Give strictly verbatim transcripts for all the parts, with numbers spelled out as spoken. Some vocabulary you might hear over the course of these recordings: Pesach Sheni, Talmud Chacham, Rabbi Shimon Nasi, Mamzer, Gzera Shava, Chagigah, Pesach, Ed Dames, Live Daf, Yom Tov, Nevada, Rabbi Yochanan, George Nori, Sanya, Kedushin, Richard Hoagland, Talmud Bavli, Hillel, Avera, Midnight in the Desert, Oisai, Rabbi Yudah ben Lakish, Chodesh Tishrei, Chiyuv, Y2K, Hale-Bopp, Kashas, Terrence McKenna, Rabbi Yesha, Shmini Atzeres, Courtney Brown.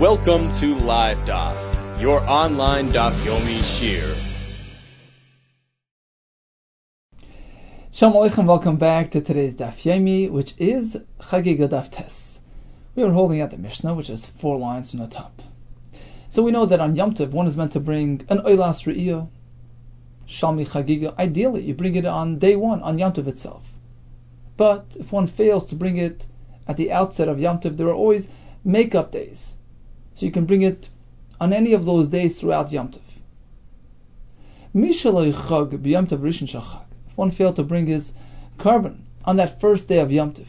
Welcome to Live Daf, your online Daf Yomi Shear. Shalom Aleichem, welcome back to today's Daf Yomi, which is Chagigah Daf Tes. We are holding out the Mishnah, which is four lines from the top. So we know that on Yom Tov, one is meant to bring an Oilas Riyah, Shalmi Chagigah. Ideally, you bring it on day one, on Yom Tov itself. But if one fails to bring it at the outset of Yom Tov, there are always makeup days. So you can bring it on any of those days throughout Yom Tov. If one failed to bring his carbon on that first day of Yom Tov,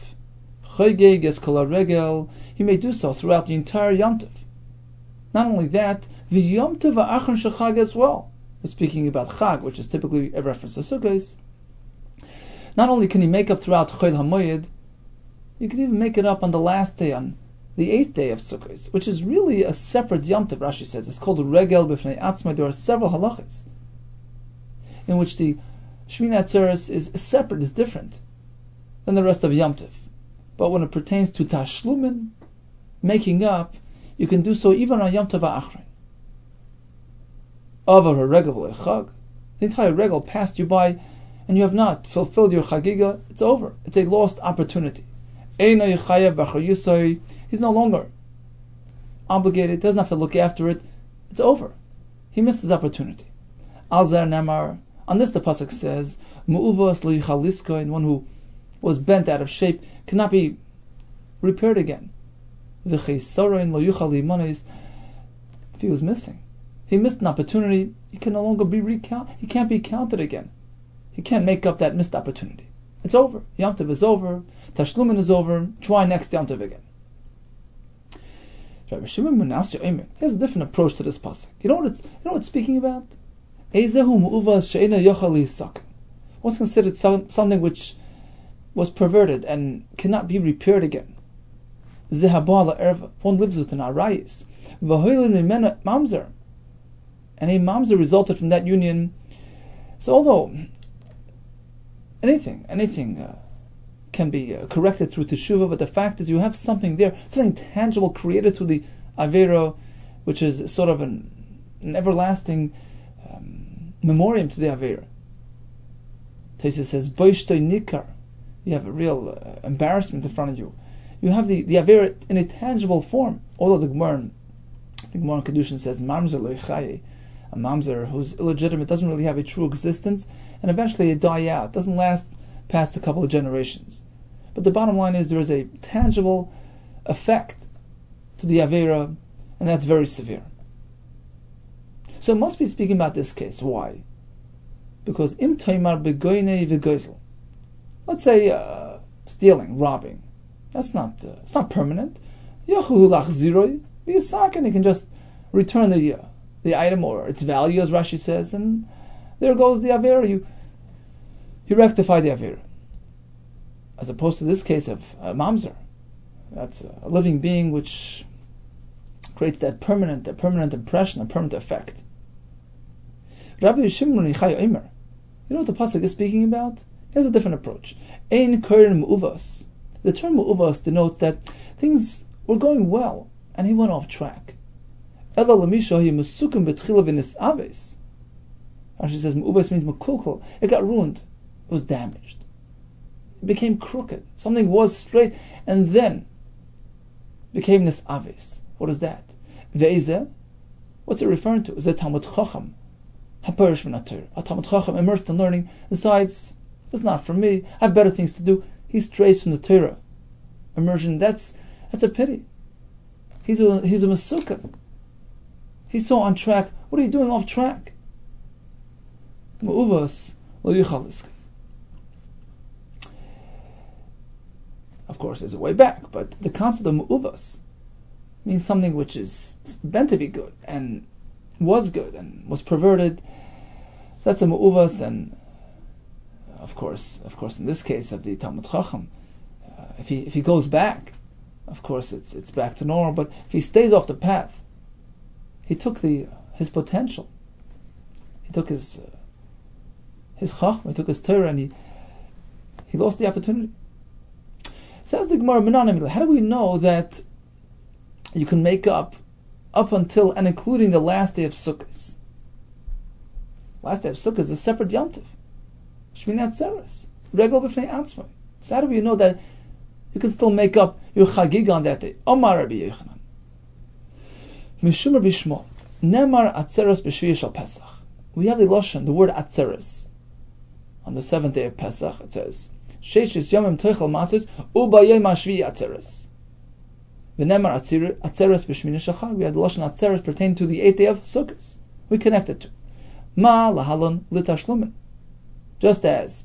he may do so throughout the entire Yom Tov. Not only that, the Yom Tov Achron Shachag as well. We're speaking about Chag, which is typically a reference to Sukkot. Not only can he make up throughout Chol HaMoyed, you can even make it up on the last day, on the eighth day of Sukkot, which is really a separate Yom Tov, Rashi says. It's called Regel B'fnei Atzmai. There are several halachas in which the Shemini Atzeres is separate, is different than the rest of Yom Tov. But when it pertains to Tashlumen, making up, you can do so even on Yom Tov Achron. Avera Regel B'chag. The entire Regel passed you by, and you have not fulfilled your Chagigah. It's over. It's a lost opportunity. Eino Yechayev B'chor Yisoi. He's no longer obligated, doesn't have to look after it. It's over. He missed his opportunity. Al Zer Namar. On this the Pasuk says, Mu'uvos lo yichal liskoin, one who was bent out of shape cannot be repaired again. V'cheisorein lo yichal limones. If he was missing, he missed an opportunity, he can no longer be recount. He can't be counted again. He can't make up that missed opportunity. It's over. Yom Tov is over. Tashlumin is over. Try next Yom Tov again. Rabbi Shimon Nasi has a different approach to this pasuk. You know what it's you know what it's speaking about? What's considered some, something which was perverted and cannot be repaired again. One lives with an arayis. Mamzer. And a mamzer resulted from that union. So although anything, anything uh, can be uh, corrected through teshuva, but the fact is you have something there, something tangible created through the Avera, which is sort of an, an everlasting um, memoriam to the Avera. Tosfos says, Boishtoi Nikar. You have a real uh, embarrassment in front of you. You have the, the Avera in a tangible form. Although the Gemara, I think Gemara in Kedushin says, Mamzer lo yichaye. A mamzer who's illegitimate doesn't really have a true existence, and eventually it dies out. It doesn't last past a couple of generations. But the bottom line is there is a tangible effect to the Avera, and that's very severe. So it must be speaking about this case. Why? Because im taymar begoynei v'gozel. Let's say uh, stealing, robbing. That's not uh, it's not permanent. Yachulu lachziroi v'yisak, and he can just return the uh, the item or its value, as Rashi says, and there goes the Avera. You He rectified the Avera. As opposed to this case of uh, Mamzer. That's a living being which creates that permanent, that permanent impression, a permanent effect. Rabbi Shimon Nasi, you know what the Pasuk is speaking about? He has a different approach. Ein koren mu'uvos. The term mu'uvos denotes that things were going well, and he went off track. Ela l'misha hi musukum b'tchila v'nis'aves. Rashi says mu'uvos means makulkul. It got ruined. It was damaged. It became crooked. Something was straight and then became nis'aves. What is that? Ve'ezeh? What's it referring to? Is that Talmud Chacham? Haparish min haTorah. A Talmud Chacham immersed in learning decides, it's not for me, I have better things to do. He strays from the Torah. Immersion, that's that's a pity. He's a, he's a Masukkah. He's so on track. What are you doing off track? Mu'uvos lo yichal liskoin. Of course, there's a way back, but the concept of mu'uvos means something which is meant to be good and was good and was perverted. So that's a mu'uvos, and of course, of course, in this case of the Talmud Chacham, uh, if he if he goes back, of course it's it's back to normal. But if he stays off the path, he took the his potential. He took his uh, his chacham, he took his Torah, and he he lost the opportunity. Says the Gemara, how do we know that you can make up up until and including the last day of Sukkot. Last day of Sukkot is a separate Yom Tov. Shmini Atzeres, Regel B'fnei Atzmai. So how do you know that you can still make up your Chagigah on that day? Omar Rabbi Yochanan. Mishum Rabbi Shmuel, Nemar Atzeres B'Shvi'i Shel Pesach. We have the Lashon, the word Atzeres. On the seventh day of Pesach, it says, Sheishis Yomim Toichel Matzos Ubayom HaShvi'i Atzeres. V'nemar Atzeres B'Shmini Shel Chag. We have the Lashon Atzeres pertaining to the eighth day of Sukkot. We connect it to Ma Lahalon L'Tashlumen. Just as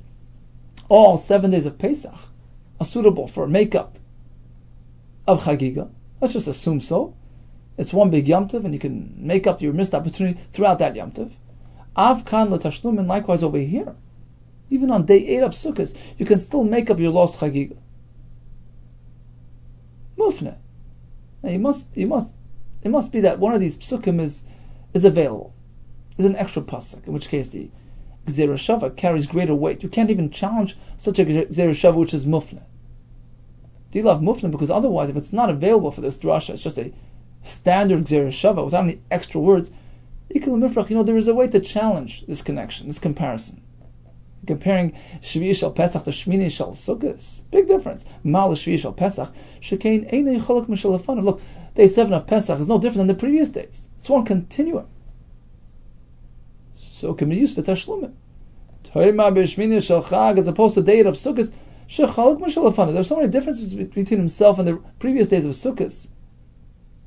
all seven days of Pesach are suitable for makeup of Chagigah. Let's just assume so. It's one big Yom Tov, and you can make up your missed opportunity throughout that Yom Tov. Avkan l'tashlumin, and likewise over here, even on day eight of Sukkot, you can still make up your lost Chagigah. Mufne. Now you must, you must, it must be that one of these psukim is is available. Is an extra pasuk, in which case the Gzera Shava carries greater weight. You can't even challenge such a Gzera Shava which is Mufne. Do you love Mufne? Because otherwise, if it's not available for this drasha, it's just a standard Gzera Shava without any extra words, you can mifrach, you know, there is a way to challenge this connection, this comparison. Comparing Shvi'i Shel Pesach to Shmini Shel Sukkos, big difference. Mal Shvi'i Shel Pesach, Shekain Eina Yicholak Mishalafan. Look, day seven of Pesach is no different than the previous days. It's one continuum. So it can be used for Tashlumen. Toima B'Shmini Shel Chag, as opposed to day of Sukkos, Shechalak Mishalafan. There's so many differences between himself and the previous days of Sukkos.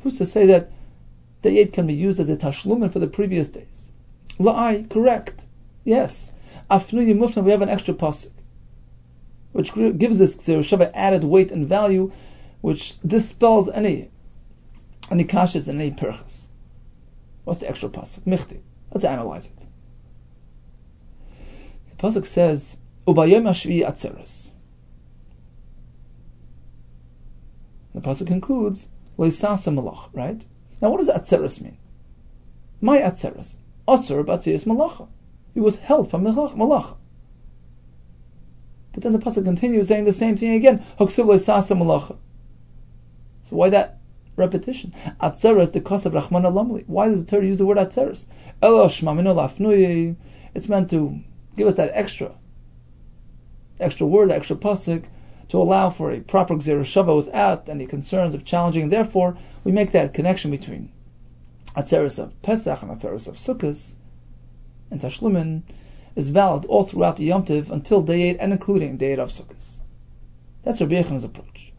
Who's to say that day eight can be used as a tashlumen for the previous days? La'ai, correct. Yes. Afnuyi Mufna, we have an extra pasuk, which gives this Gzera Shava added weight and value, which dispels any any kashas and any perchas. What's the extra pasuk? Michti. Let's analyze it. The pasuk says, Ubayom HaShvi'i Atzeres. The pasuk concludes, Loisasa Malach, right? Now, what does Atzeres mean? My Atzeres. Atzer b'Atzeres Malacha. He was held from Malacha. But then the pasuk continues saying the same thing again. Hoksiv Loisasa Malacha. So why that repetition? Atzeres the kosev Rachman Alamli. Why does the Torah use the word Atzeres? Elo Shema Mino Lafnuyi. It's meant to give us that extra, extra word, extra pasuk, to allow for a proper Gzera Shava without any concerns of challenging, and therefore we make that connection between Atzeres of Pesach and Atzeres of Sukkot, and Tashlumen is valid all throughout the Yom Tov until day eight and including day eight of Sukkot. That's Rabbi Yochanan's approach.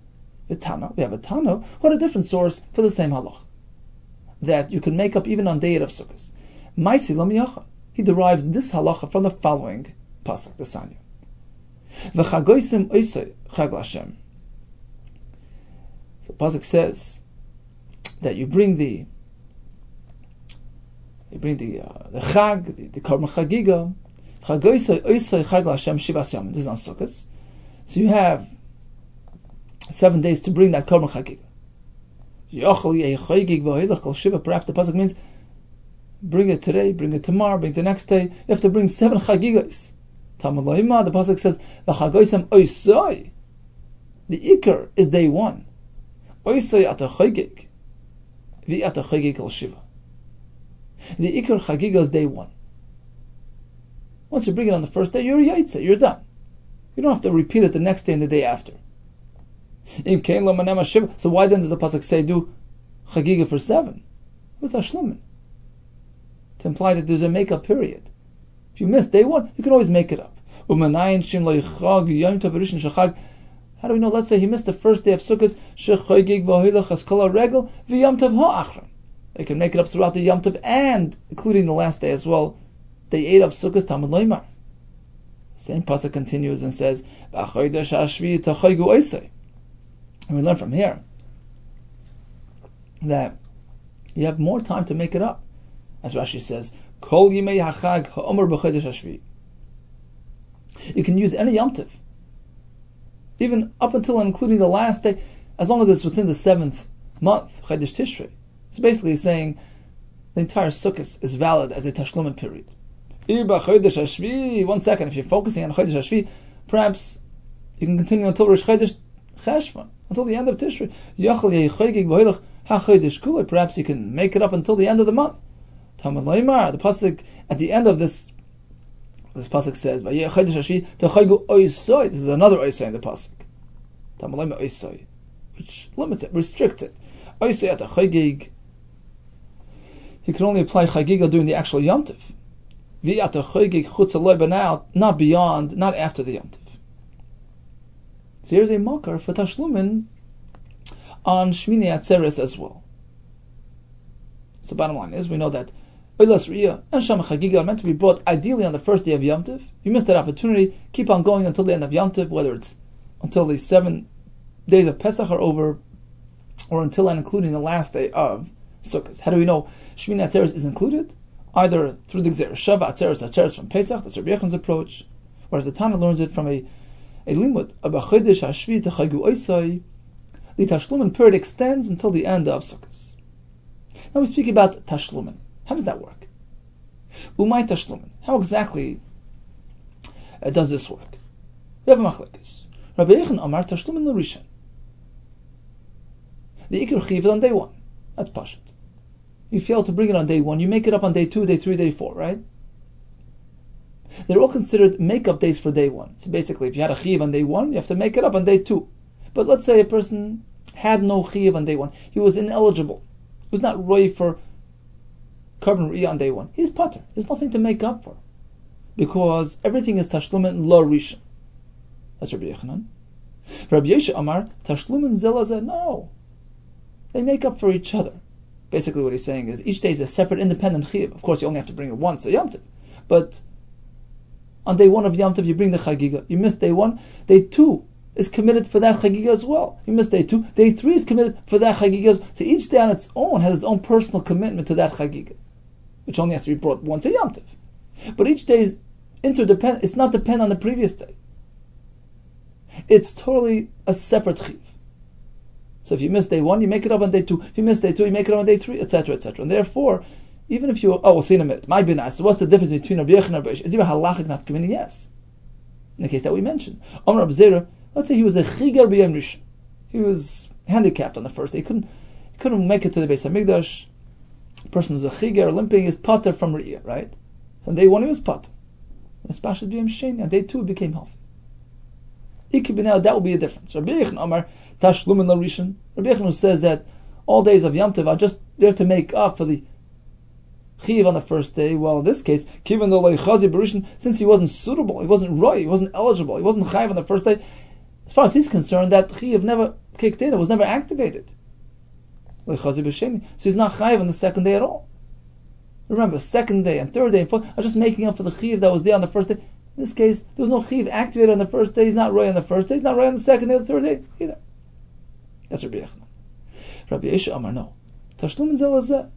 V'tana, we have a Tana who had a different source for the same halach, that you can make up even on day eight of Sukkot. Maisi Lam Yacha, he derives this halacha from the following pasuk, the Sanya. So Pasuk says that you bring the you bring the uh, the chag, the, the Karban Chagiga. Chagoisei Oisai Chag L'Hashem Shivas Yom. This is on Sukkot. So you have seven days to bring that Karban Chagiga. Yochel Yechayig V'Hoilach Kol Shiva. Perhaps the pasuk means bring it today, bring it tomorrow, bring it the next day. You have to bring seven Chagigas. Talmud Lohima, the pasuk says, "V'chagoisem oisai." The ikar is day one. Oisai atachogig, v'atachogig al shiva. The ikar chagiga is day one. Once you bring it on the first day, you're yaitze, you're done. You don't have to repeat it the next day and the day after. So why then does the pasuk say do chagiga for seven? With tashlumen, to imply that there's a makeup period. If you miss day one, you can always make it up. How do we know? Let's say he missed the first day of Sukkot. They can make it up throughout the Yom Tov and including the last day as well. Day eight of Sukkot, Talmud Loimar. Same pasuk continues and says, and we learn from here that you have more time to make it up. As Rashi says, Kol Yimei HaChag HaOmer B'Chodesh HaShvi. You can use any Yom Tov, even up until and including the last day, as long as it's within the seventh month, Chodesh Tishrei. So basically saying the entire Sukkot is valid as a Tashlumen period. One second, if you're focusing on Chodesh HaShvi, perhaps you can continue until Rosh Chodesh Cheshvan, until the end of Tishrei. Perhaps you can make it up until the end of the month. Talmud Leimar, the pasuk at the end of this, this pasuk says, this is another Oisai in the pasuk. Talmud Leimar Oisai, which limits it, restricts it. Oisai at the Chagigah. He can only apply Chagigah during the actual Yom Tov. V'at the Chagigah chutzaloi b'na'al, not beyond, not after the Yom Tov. So here's a marker for Tashlumen on Shmini Atzeres as well. So bottom line is, we know that Oilas Riyah and Shama Chagigah are meant to be brought ideally on the first day of Yom Tov. You missed that opportunity, keep on going until the end of Yom Tov, whether it's until the seven days of Pesach are over, or until and including the last day of Sukkot. How do we know Shmini Atzeres is included? Either through the Gzera Shava, Atzeres, Atzeres from Pesach, that's Rabbi Yochanan's approach, whereas the Tana learns it from a, a limud of a Chodesh HaShvi to Chagu Oisai. The Tashlumen period extends until the end of Sukkot. Now we speak about Tashlumen. How does that work? Umay Tashlumen. How exactly uh, does this work? We have a machlekes. Rabbi Yochanan Amar Tashlumen L'Rishon. The Iker Chiyuv is on day one. That's Pashut. You fail to bring it on day one. You make it up on day two, day three, day four, right? They're all considered make-up days for day one. So basically, if you had a Chiyuv on day one, you have to make it up on day two. But let's say a person had no Chiyuv on day one. He was ineligible. He was not roy for Karban Riyah on day one. He's pater. There's nothing to make up for, because everything is Tashlumen La Rishon. That's Rabbi Yochanan. Rabbi Yesha Amar, Tashlumen Zelazah. No. They make up for each other. Basically what he's saying is each day is a separate independent Chiyuv. Of course, you only have to bring it once a Yom Tov. But on day one of Yom Tov, you bring the Chagigah. You missed day one. Day two is committed for that Chagigah as well. You missed day two. Day three is committed for that Chagigah as well. So each day on its own has its own personal commitment to that Chagigah, which only has to be brought once a Yom Tov. But each day is interdependent. It's not dependent on the previous day. It's totally a separate Chiyuv. So if you miss day one, you make it up on day two. If you miss day two, you make it up on day three, et cetera, et cetera. And therefore, even if you... Oh, we'll see in a minute. My binas. So what's the difference between Rabbi Yochanan and Rabbi Yisha? Is there a halachic nafkamini? Yes. In the case that we mentioned. Omar Abzera, let's say he was a chigar b'yom rishon. He was handicapped on the first day. He couldn't, he couldn't make it to the Beis HaMikdash. The person who's a chigar, limping, is pater from Riyah, right? So on day one, he was pater. Espashad b'yom sheni. On day two, he became healthy. That would be a difference. Rabbi Yochanan Amar Tashlumen L'Rishon. Rabbi Yochanan says that all days of Yom Tov are just there to make up for the Chiyuv on the first day. Well, in this case, Kivan Lo Chazi B'Rishon, since he wasn't suitable, he wasn't roy, he wasn't eligible, he wasn't Chayiv on the first day. As far as he's concerned, that Chiyuv never kicked in; it was never activated. Lo Chazi B'Sheni, so he's not Chayiv on the second day at all. Remember, second day and third day and fourth are just making up for the Chiyuv that was there on the first day. In this case, there was no Chiyuv activated on the first day. He's not Roy on the first day. He's not Roy on the second day or the third day either. That's Rabbi Yochanan. Rabbi Yesha Amar, no. Tashlumen Zelazeh.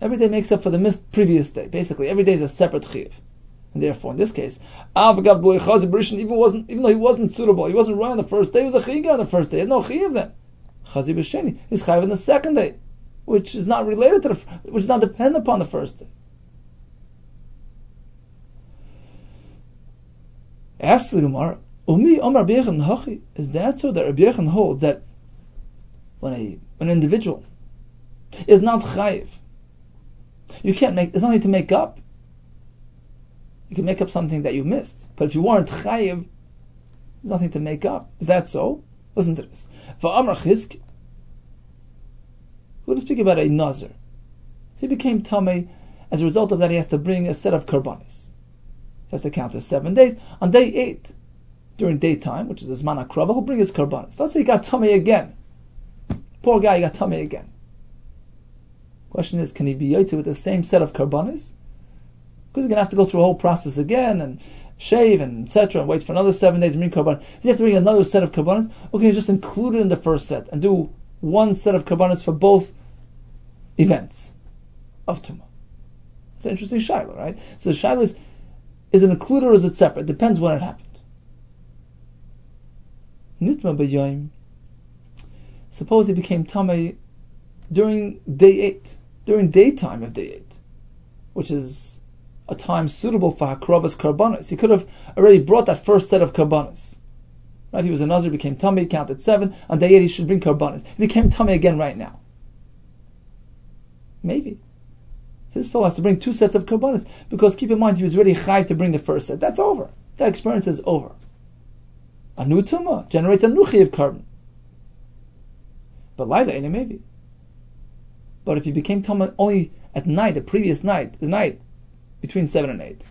Every day makes up for the missed previous day. Basically, every day is a separate Chiyuv. And therefore, in this case, Av Gav B'Lo Chazi B'Rishon, even wasn't, even though he wasn't suitable, he wasn't Roy on the first day, he was a Chiyuv on the first day. He had no Chiyuv then. Chazi B'Sheni, he's Chayiv on the second day, which is not related to the, which is not dependent upon the first day. Asks the Gemara, Umi Amar Rabbi Yochanan Hachi, is that so that Rabbi Yochanan holds that when a when an individual is not chayiv, you can't make, there's nothing to make up. You can make up something that you missed, but if you weren't chayiv, there's nothing to make up. Is that so? Listen to this. Va'amar Chizki. We're going to speak about a Nazir. So he became Tamei. As a result of that, he has to bring a set of karbanis. Has to count as seven days. On day eight, during daytime, which is the Zman HaKrava, he'll bring his karbanos. Let's say he got tummy again. Poor guy, he got tummy again. Question is, can he be yotze with the same set of karbanos? Because he's going to have to go through a whole process again, and shave, and et cetera, and wait for another seven days to bring karbanos. Does he have to bring another set of karbanos? Or can he just include it in the first set, and do one set of karbanos for both events of Tumah? It's an interesting shaila, right? So the shaila is, is it included or is it separate? It depends when it happened. Nitma b'yayim. Suppose he became tamei during day eight, during daytime of day eight, which is a time suitable for hakrabas karbanos. He could have already brought that first set of karbanos. Right? He was a nazir, became tamei, counted seven. On day eight, he should bring karbanos. He became tamei again right now. Maybe. So this fellow has to bring two sets of korbanos, because keep in mind, he was already chayv to bring the first set. That's over. That experience is over. A new tumah generates a new chiyuv carbon. But laila ain't maybe. But if he became tumah only at night, the previous night, the night between seven and eight,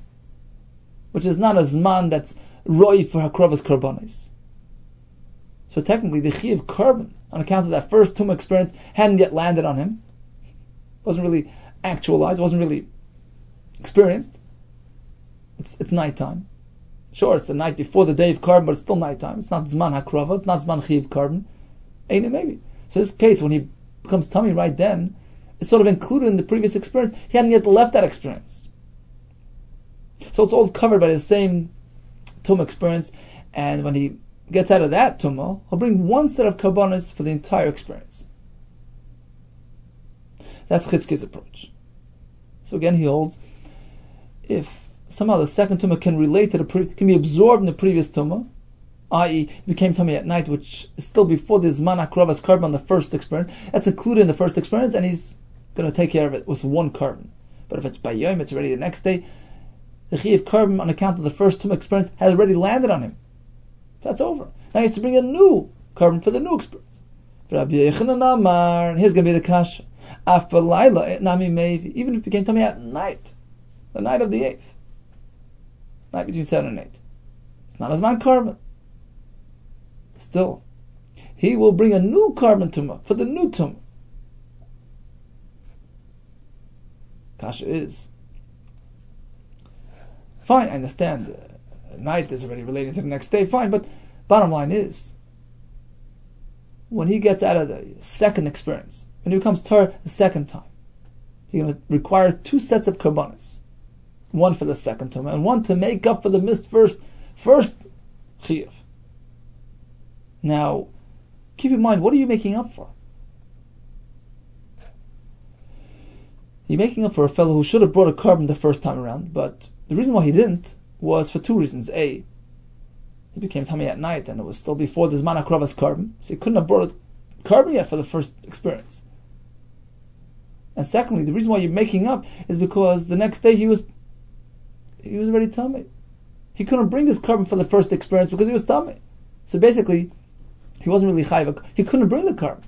which is not a zman that's roi for hakrovas korbanos. So technically, the chiyuv carbon, on account of that first tumah experience, hadn't yet landed on him. Wasn't really actualized, wasn't really experienced. It's it's nighttime. Sure, it's the night before the day of carbon, but it's still nighttime. It's not zman hakrava, it's not zman chiv carbon. Ain't it maybe? So this case, when he becomes tummy right then, it's sort of included in the previous experience. He hadn't yet left that experience. So it's all covered by the same tumah experience, and when he gets out of that tumah, he'll bring one set of karbanos for the entire experience. That's Chizki's approach. So again, he holds, if somehow the second tumah can relate to the pre- can be absorbed in the previous tumah, that is, became tummy at night, which is still before the zman hakravas carbon, the first experience. That's included in the first experience, and he's going to take care of it with one carbon. But if it's by yom, it's already the next day. The chiyuv carbon, on account of the first tumah experience, has already landed on him. That's over. Now he has to bring a new carbon for the new experience. Rabbi Yochanan Amar, here's going to be the kasha. Af b'layla nami meivi, even if it became tummy at night, the night of the eighth, night between seven and eight, it's not as man carbon. Still, he will bring a new carbon tumah for the new tumah. Kasha is fine. I understand. Uh, night is already relating to the next day. Fine, but bottom line is, when he gets out of the second experience, when he becomes tar the second time, he's going to require two sets of karbanos, one for the second tumah and one to make up for the missed first first chiyuv. Now, keep in mind, what are you making up for? You're making up for a fellow who should have brought a carbon the first time around, but the reason why he didn't was for two reasons. A, he became tummy at night, and it was still before the zman hakravas carbon, so he couldn't have brought a carbon yet for the first experience. And secondly, the reason why you're making up is because the next day he was he was already tummy. He couldn't bring this carbon for the first experience because he was tummy. So basically, he wasn't really chayv. He couldn't bring the carbon,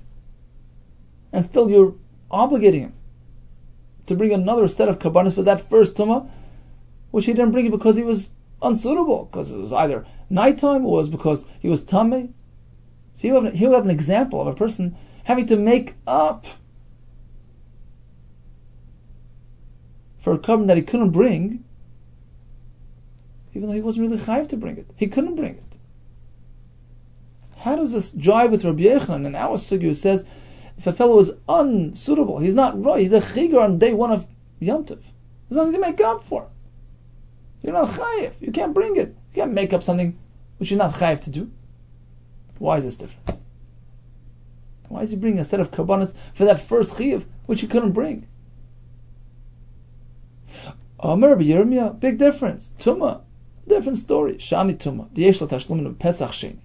and still you're obligating him to bring another set of karbanos for that first tumah, which he didn't bring because he was unsuitable, because it was either nighttime or it was because he was tummy. So you have, here we have an example of a person having to make up for a carbon that he couldn't bring, even though he wasn't really chayv to bring it. He couldn't bring it. How does this jive with Rabbi Yochanan in our sugya, who says if a fellow is unsuitable, he's not right, he's a chigger on day one of Yom Tov. There's nothing to make up for. You're not chayiv. You can't bring it. You can't make up something which you're not chayiv to do. Why is this different? Why is he bringing a set of karbanos for that first chayiv which he couldn't bring? Amar Rabbi Yirmiyah, big difference. Tumah, different story. Shani Tumah, the Yesh la Tashlumen of Pesach Sheni.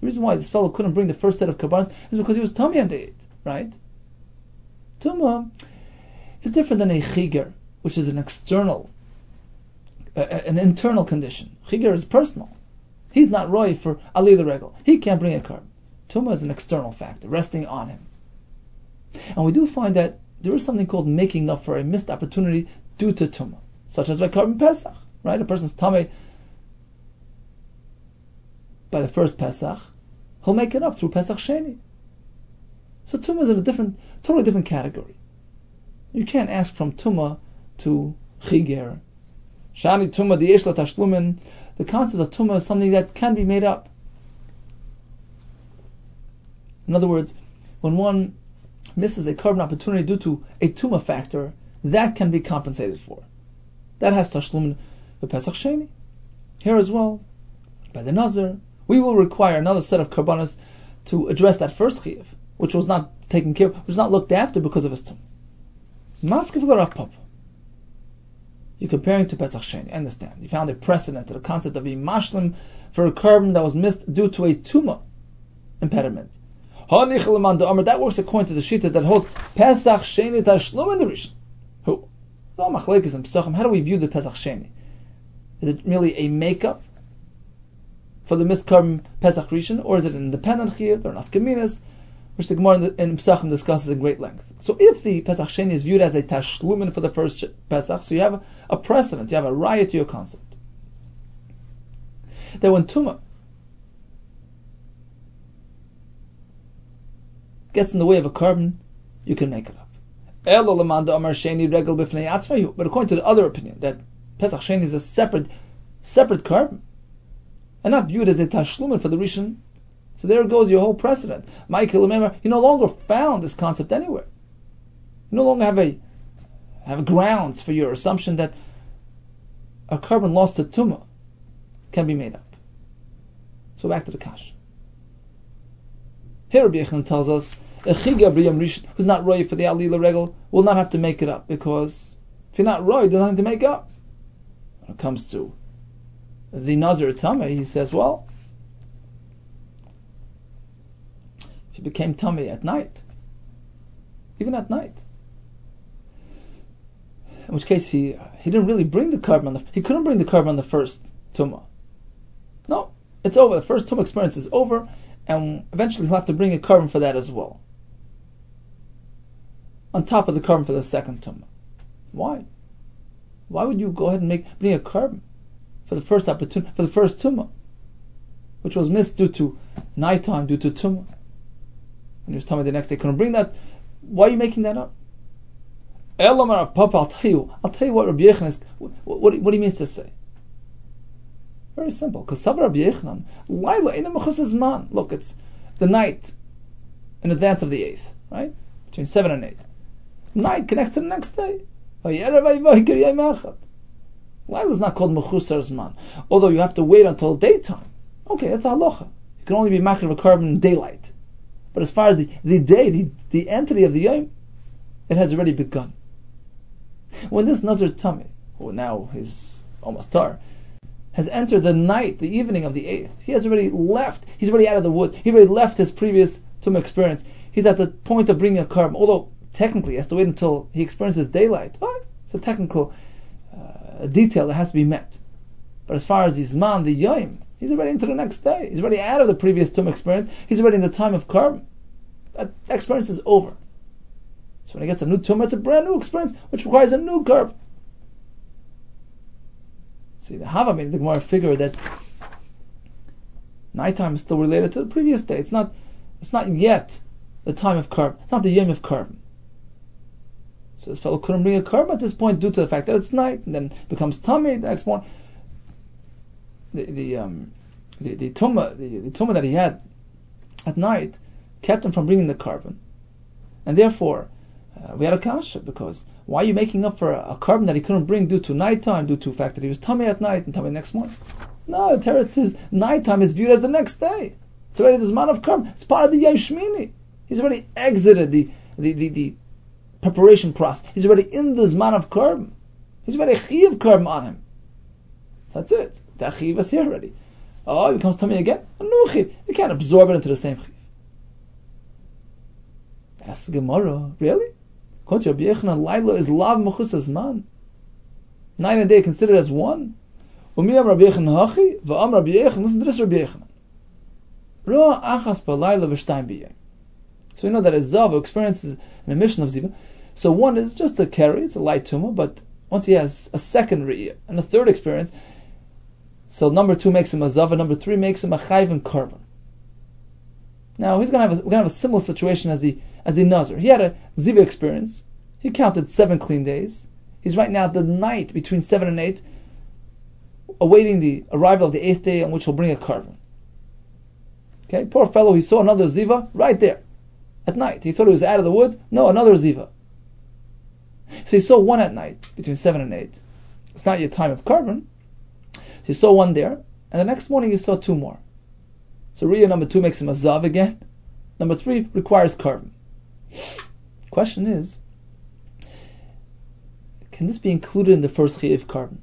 The reason why this fellow couldn't bring the first set of karbanos is because he was tummy on day eight, right? Tumah is different than a chigger, which is an external, uh, an internal condition. Chigger is personal. He's not roi for ali the regal. He can't bring a carbon. Tumah is an external factor, resting on him. And we do find that there is something called making up for a missed opportunity due to tumah, such as by carbon pesach, right? A person's tummy by the first pesach, he'll make it up through Pesach Sheni. So Tumah is in a different, totally different category. You can't ask from Tumah to Chiger. Shani Tumah di Yesh la Tashlumen. The concept of Tumah is something that can be made up. In other words, when one misses a carbon opportunity due to a Tumah factor, that can be compensated for. That has Tashlumen the Pesach Sheni. Here as well, by the Nazir, we will require another set of karbanos to address that first chiyuv, which was not taken care of, which was not looked after because of his tumah. Maskef l'Rav Papa. You're comparing to Pesach Sheni, I understand. You found a precedent to the concept of being mashlim for a carbon that was missed due to a tumah impediment. That works according to the Shita that holds Pesach Sheni Tashlumen the Rishon. Who? How do we view the Pesach Sheni? Is it merely a makeup for the Miskar Pesach Rishon, or is it an independent Chiyuv or an Afkaminas, which the Gemara in Pesachim discusses at great length? So if the Pesach Sheni is viewed as a Tashlumen for the first Pesach, so you have a precedent, you have a riot to your concept. That when Tumah gets in the way of a carbon, you can make it up. But according to the other opinion, that Pesach Sheni is a separate separate carbon, and not viewed as a tashlumen for the Rishon, so there goes your whole precedent. Michael, remember, you no longer found this concept anywhere. You no longer have a have grounds for your assumption that a carbon lost to Tumah can be made up. So back to the Kash. Here Rabbi Yochanan tells us, who's not roy for the Alila regal will not have to make it up, because if you're not roy, there's nothing to make up. When it comes to the Nazir Tumah, he says, well, if you became Tumah at night, even at night, in which case he he didn't really bring the carbon on the he couldn't bring the carbon on the first Tumah. No, it's over. The first Tumah experience is over, and eventually he'll have to bring a carbon for that as well, on top of the carbon for the second Tumah. Why? Why would you go ahead and make bring a carbon for the first opportunity, for the first Tumah, which was missed due to nighttime, due to Tumah? And he was telling me the next day, couldn't bring that. Why are you making that up? Papa, I'll tell you. I'll tell you what Rabbi Yochanan is, what, what, what he means to say. Very simple. Because Rabbi Yochanan, Laila ina mechusas man. Look, it's the night in advance of the eighth, right? Between seven and eight. Night connects to the next day. Laila is not called mechusas man. Although you have to wait until daytime. Okay, that's halacha. You can only be making a carbon in daylight. But as far as the, the day, the, the entity of the yom, it has already begun. When this Nazir Tumah, who now is almost tar, has entered the night, the evening of the eighth, he has already left. He's already out of the wood. He already left his previous Tumah experience. He's at the point of bringing a carbon, although technically he has to wait until he experiences daylight. Well, it's a technical uh, detail that has to be met. But as far as the Zman, the yom, he's already into the next day. He's already out of the previous Tumah experience. He's already in the time of carbon. That experience is over. So when he gets a new Tumah, it's a brand new experience, which requires a new carbon. See, the Hava made the Gemara figure that nighttime is still related to the previous day. It's not it's not yet the time of carbon. It's not the yom of carbon. So this fellow couldn't bring a carbon at this point due to the fact that it's night, and then becomes tummy the next morning. The the um, the, the tumah the, the tumah that he had at night kept him from bringing the carbon, and therefore uh, we had a kasha, because why are you making up for a, a carbon that he couldn't bring due to nighttime, due to the fact that he was tummy at night and tummy the next morning? No, the Teretz says nighttime is viewed as the next day. It's already this man of carbon. It's part of the Yom Shmini. He's already exited the the, the, the preparation process. He's already in this man of carbon. He's already a chiyuv carbon on him. That's it. The chiv is here already. Oh, it becomes tummy again. A new chiv. You can't absorb it into the same chiv. Ask the Gemara, really? According to Rabbi Yochanan, Laila is lav mechusas man. Night and day considered as one. Umiyam Rabbi Yochanan hachi, va'am Rabbi Yochanan. Listen to this, Rabbi Yochanan. Roa achas ba'laila v'shtayim b'yom. So you know that a Zav experiences an emission of Ziva. So one is just a carry, it's a light tumor, but once he has a second Riyah and a third experience, so number two makes him a Zav, and number three makes him a Chayv and Karban. Now he's gonna have a, we're gonna have a similar situation as the as the Nazir. He had a Ziva experience. He counted seven clean days. He's right now at the night between seven and eight, awaiting the arrival of the eighth day on which he'll bring a Karban. Okay, poor fellow. He saw another Ziva right there at night. He thought he was out of the woods. No, another Ziva. So he saw one at night between seven and eight. It's not your time of Karban. So you saw one there, and the next morning you saw two more. So Riyah number two makes him a Zav again. Number three requires carbon. Question is, can this be included in the first Chiyuv carbon?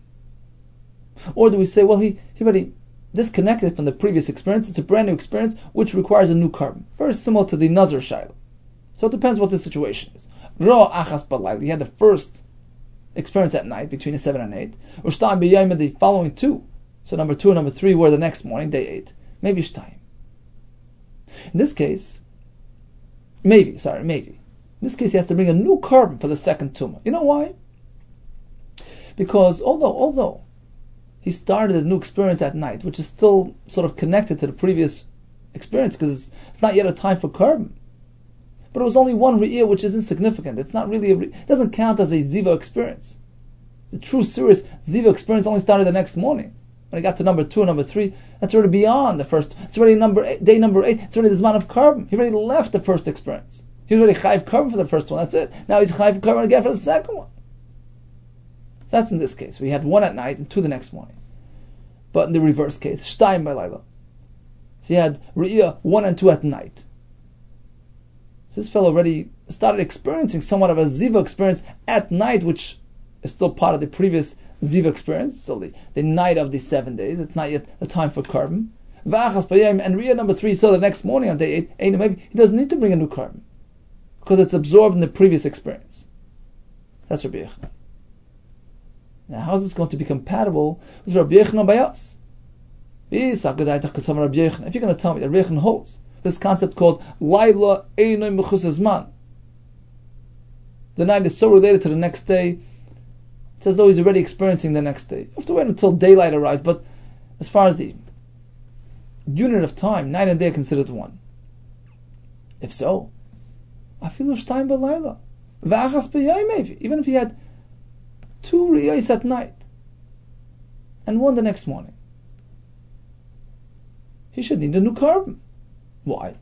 Or do we say, well, he, he already disconnected from the previous experience. It's a brand new experience which requires a new carbon. Very similar to the Nazir Shiloh. So it depends what the situation is. Ro achas balai. We had the first experience at night between the seven and eight. Ushtaim b'yayim, the following two. So number two and number three were the next morning, day eight. Maybe shtaim. In this case, maybe, sorry, maybe. In this case, he has to bring a new carbon for the second tumah. You know why? Because although although he started a new experience at night, which is still sort of connected to the previous experience, because it's, it's not yet a time for carbon. But it was only one Riyah, which is insignificant. It's not really a re- it doesn't count as a Ziva experience. The true serious Ziva experience only started the next morning. When it got to number two and number three, that's already beyond the first. It's already number eight, day number eight. It's already the Zman of Karban. He already left the first experience. He was already Chayiv Karban for the first one. That's it. Now he's Chayiv Karban again for the second one. So that's in this case. We had one at night and two the next morning. But in the reverse case, Shtayim B'Layla. So you had Riyah one and two at night. So this fellow already started experiencing somewhat of a Ziva experience at night, which is still part of the previous Ziva experience, still the, the night of the seven days. It's not yet the time for carbon. And Riyah number three, so the next morning on day eight, eight, maybe he doesn't need to bring a new carbon because it's absorbed in the previous experience. That's Rabbi Yochanan. Now, how is this going to be compatible with Rabbi Yochanan by us? If you're going to tell me that Rabbi Yochanan holds this concept called Laila Eino Mechus Zman. The night is so related to the next day, it's as though he's already experiencing the next day. You have to wait until daylight arrives, but as far as the unit of time, night and day are considered one. If so, Afilu Shtayim B'Layla, V'achas B'Yayim maybe, even if he had two Riyos at night and one the next morning, he should need a new carbon. Why?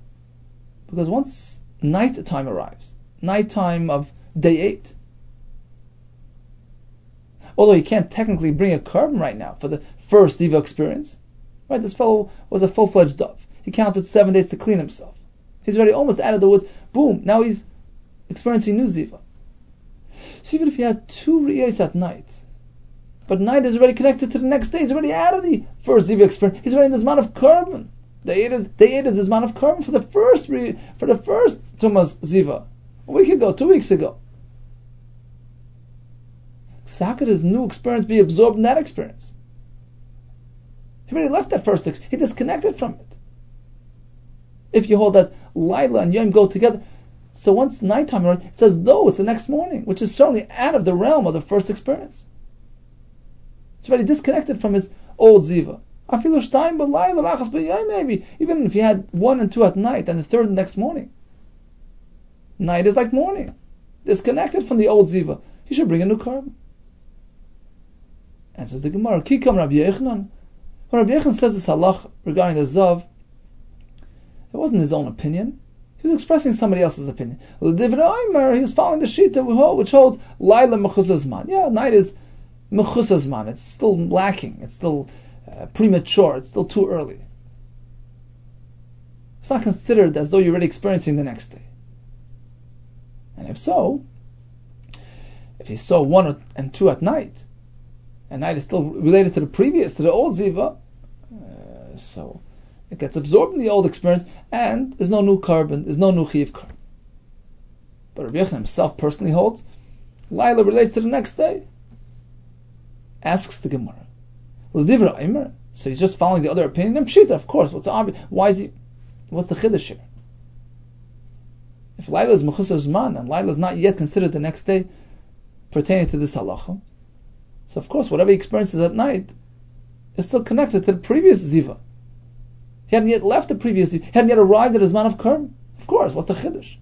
Because once night time arrives, night time of day eight, although he can't technically bring a carbon right now for the first Ziva experience, right? This fellow was a full-fledged dove. He counted seven days to clean himself. He's already almost out of the woods. Boom! Now he's experiencing new Ziva. So even if he had two Riyos at night, but night is already connected to the next day, he's already out of the first Ziva experience. He's already in this amount of carbon. They ate it. They ate it as man of carbon for the first for the first Tumah's Ziva a week ago, two weeks ago. So how could his new experience be absorbed in that experience? He already left that first experience. He disconnected from it. If you hold that Laila and Yom go together, so once nighttime arrives, it's as though it's the next morning, which is certainly out of the realm of the first experience. It's already disconnected from his old Ziva. Afilu Shtayim B'Layla V'achas B'Yayim maybe, even if he had one and two at night and the third the next morning. Night is like morning, disconnected from the old Ziva. He should bring a new carbon. And says the Gemara, Ki Kam Rabbi Yochanan. When Rabbi Yochanan says this halach regarding the Zav, it wasn't his own opinion. He was expressing somebody else's opinion. L'divrei Omer, he was following the Shita which holds Laila Mechus Hazman. Yeah, night is Mechus Hazman. It's still lacking. It's still Uh, premature, it's still too early. It's not considered as though you're already experiencing the next day. And if so, if he saw one and two at night, and night is still related to the previous, to the old Ziva, uh, so it gets absorbed in the old experience, and there's no new carbon, there's no new Chiyuv carbon. But Rabbi Yochanan himself personally holds, Laila relates to the next day. Asks the Gemara, so he's just following the other opinion. And Pshita, of course. What's obvious? Why is he? What's the chiddush here? If Laila is mechus hazman and Laila is not yet considered the next day pertaining to this halacha, so of course whatever he experiences at night is still connected to the previous ziva. He hadn't yet left the previous ziva. He hadn't yet arrived at his man of karm. Of course. What's the chiddush?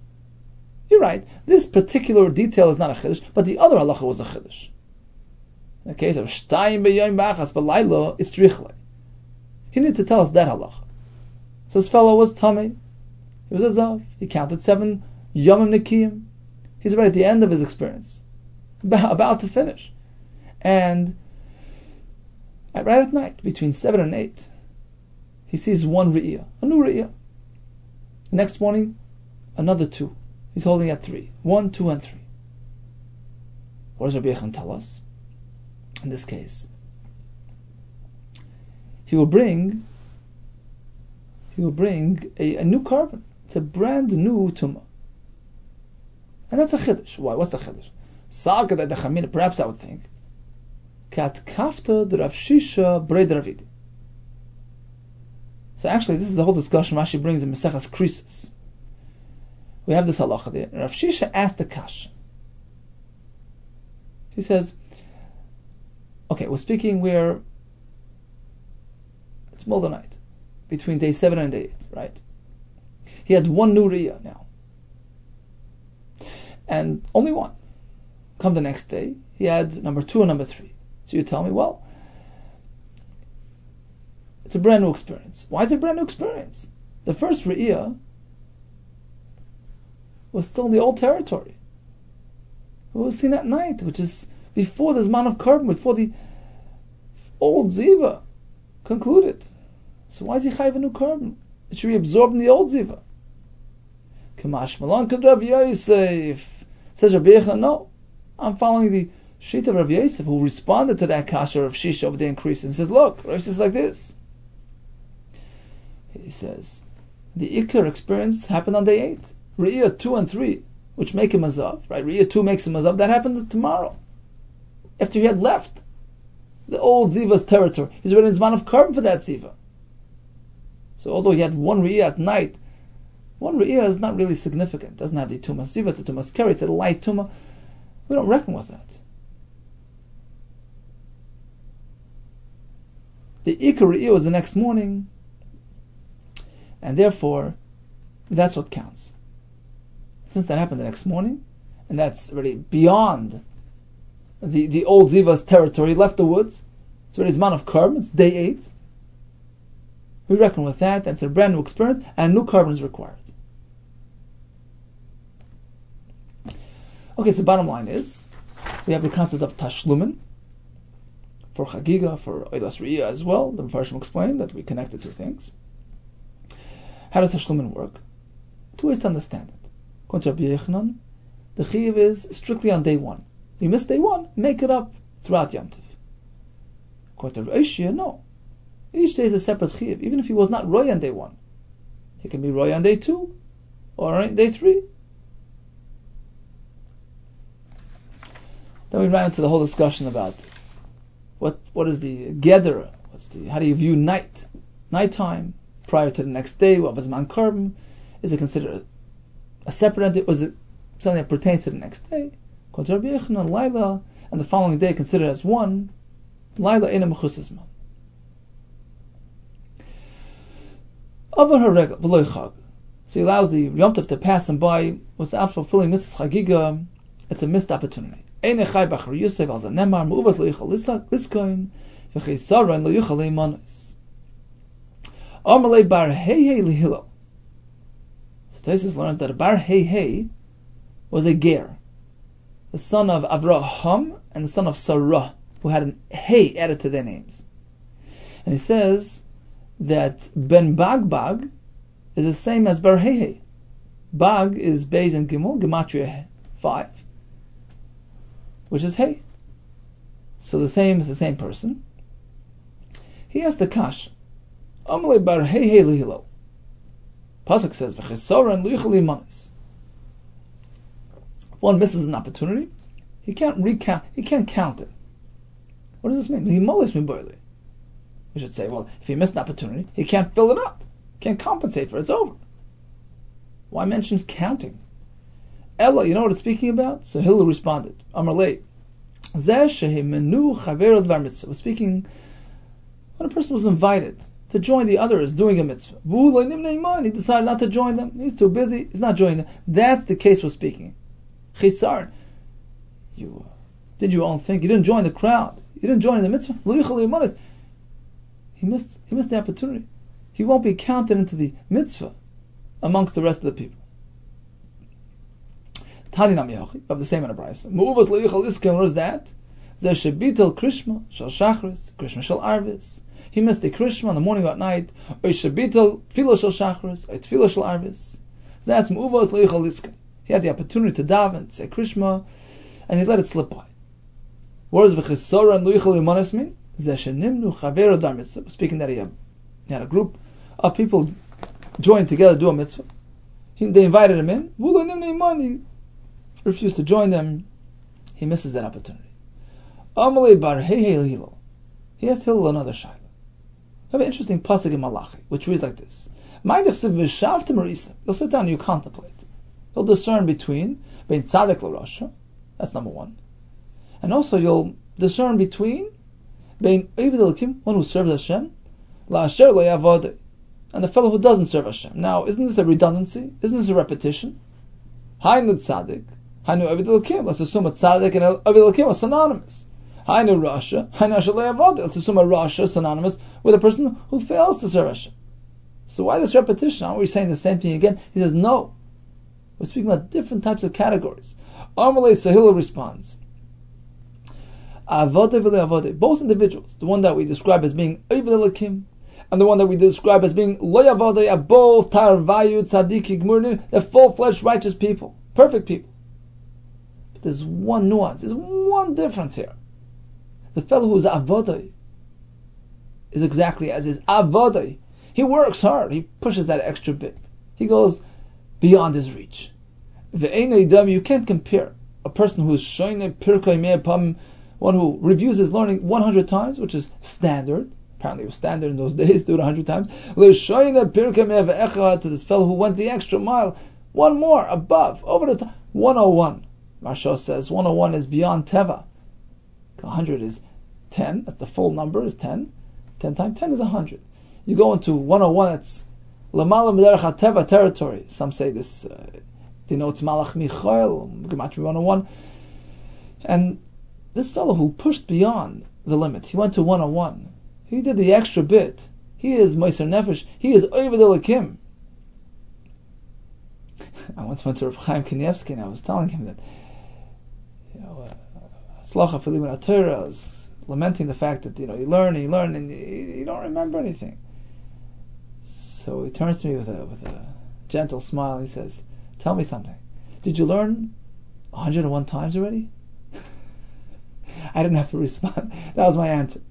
You're right. This particular detail is not a chiddush, but the other halacha was a chiddush. In the case of Shtayim B'Yayim B'Achas B'Layla is Trichle. He needed to tell us that halacha. So this fellow was Tamei. He was a Zav. He counted seven Yomim Nekiyim. He's already at the end of his experience, about to finish. And right at night, between seven and eight, he sees one Riyah, a new Riyah. Next morning, another two. He's holding at three. One, two, and three. What does Rabbi Yochanan tell us? In this case, he will bring he will bring a, a new carbon. It's a brand new tumah. And that's a chiddush. Why? What's the chiddush? Sagad adachamina, perhaps I would think. Kat kafta d'Rav Shisha brei d'Ravidi. So actually, this is the whole discussion Rashi brings in Maseches Krisis. We have this halacha there. Rav Shisha asked the kasha. He says, okay, we're speaking where it's Molda night, between day seven and day eight, right? He had one new Riyah now. And only one. Come the next day, he had number two and number three. So you tell me, well, it's a brand new experience. Why is it a brand new experience? The first Riyah was still in the old territory. It was seen at night, which is before the Zman of Karban, before the old Ziva concluded. So why is he chayav a new Karban? It should be absorbed in the old Ziva. Kamash Malan could Rabbi Yosef. Says Rabbi Yochanan, no. I'm following the sheet of Rabbi Yosef, who responded to that kasha of Shisha over the increase, and says, look, Rabbi Yosef is like this. He says, the Iker experience happened on day eight. Riyah two and three, which make him a Zav, right? Riyah two makes him a Zav. That happened tomorrow. After he had left the old Ziva's territory. He's already in Zman of Karban for that Ziva. So although he had one Riyah at night, one Riyah is not really significant. It doesn't have the Tumah Ziva, it's a Tumah Skeri, it's a light Tumah. We don't reckon with that. The Iker Riyah was the next morning, and therefore, that's what counts. Since that happened the next morning, and that's already beyond the, the old Ziva's territory, left the woods, so it is Zman of Karban, it's day eight. We reckon with that, and it's a brand new experience, and new carbon is required. Okay, so bottom line is, we have the concept of Tashlumen, for Chagigah, for Eilas Riyah as well. The Mepharshim explained that we connect the two things. How does Tashlumen work? Two ways to understand it. According to Rabbi Yochanan, the Chiyuv is strictly on day one. You miss day one, make it up throughout Yom Tov. According to Rabbi Shimon, no. Each day is a separate chiyuv. Even if he was not roy on day one, he can be roy on day two or on day three. Then we ran into the whole discussion about what what is the gedera, what's the how do you view night, nighttime prior to the next day? What was man karban? Is it considered a separate entity? Was it something that pertains to the next day? Kontra Rabbi Yochanan, Laila and the following day considered as one. Laila ina mechutz man. So he allows the Yom Tov to pass him by without fulfilling mitzvah Chagigah. It's a missed opportunity. So Tosfos learns that Bar Heihei was a ger, the son of Avraham and the son of Sarah, who had an hey added to their names. And he says that Ben Bagbag is the same as Bar Heihei. Bag is Beis and Gimel, Gematria five, which is Hey. So the same is the same person. He has the Kash. Amalei Bar Heihei Lihilel. Pasuk says, V'chisoran luchali manis. If one misses an opportunity, he can't recount, he can't count it. What does this mean? Lihimolis mi boili. We should say, well, if he missed an opportunity, he can't fill it up. Can't compensate for it. It's over. Why mention counting? Ella, you know what it's speaking about? So Hillel responded, Amar Lei, Zeh shehimenu chaver l'dvar mitzvah. Was speaking when a person was invited to join the others doing a mitzvah. He decided not to join them. He's too busy. He's not joining them. That's the case we're speaking. Chisar, you did your own thing. You didn't join the crowd. You didn't join the mitzvah. He missed, he missed the opportunity. He won't be counted into the mitzvah amongst the rest of the people. Tani Nam Yochi, of the same enterprise. Me'uvas le'yichal iskem, what is that? Zeh shebitel krishma, shal shachris, krishma shal arvis. He missed the krishma in the morning or at night. Oy shebitel tefila shal shachris, oy tefila shal arvis. So that's me'uvas le'yichal iskem. He had the opportunity to daven, say krishma, and he let it slip by. What does v'chisora and le'yichal imanis mean? Speaking that he had, he had a group of people joined together to do a mitzvah. He, they invited him in. He refused to join them. He misses that opportunity. He asked Hillel another shayla. We have an interesting pasuk in Malachi, which reads like this. You'll sit down and you contemplate. You'll discern between, bein tzaddik l'rasha, that's number one. And also you'll discern between, bein oived elikim, one who serves Hashem, la'asher lo yavod, and the fellow who doesn't serve Hashem. Now, isn't this a redundancy? Isn't this a repetition? Hainu tzaddik, hainu oived elikim. Let's assume a tzaddik and oived elikim are synonymous. Hainu rasha, hainu asher lo yavod. Let's assume a rasha is synonymous with a person who fails to serve Hashem. So why this repetition? Aren't we saying the same thing again? He says, no. We're speaking about different types of categories. Amalei Sahila responds, Avode v'le avode, both individuals, the one that we describe as being Oived Elikim, and the one that we describe as being Lo Yavode, are both Tarvayu Tzaddik Gmurnin, they're full-fledged righteous people, perfect people. But there's one nuance, there's one difference here. The fellow who is Avode is exactly as is Avode. He works hard. He pushes that extra bit. He goes beyond his reach. You can't compare a person who is shoyneh pirkei me'apam, one who reviews his learning one hundred times, which is standard. Apparently it was standard in those days, do it one hundred times. L'shoyneh pirkei me'av'echad, to this fellow who went the extra mile. One more, above, over the top. one oh one. Marsha says one oh one is beyond teva. one hundred is ten. That's the full number, is ten. ten times ten is one hundred. You go into one oh one, it's Lamala Mederach HaTeva territory. Some say this uh, denotes Malach Michael, Gematria one oh one. And this fellow who pushed beyond the limit, he went to one oh one. He did the extra bit. He is Moser Nefesh. He is Oived Elikim. I once went to Rav Chaim Kanievsky and I was telling him that, you know, Hatzlacha for Limud HaTorah, I was lamenting the fact that, you know, you learn and you learn and you, you don't remember anything. So he turns to me with a with a gentle smile and he says, "Tell me something. Did you learn one hundred one times already?" I didn't have to respond. That was my answer.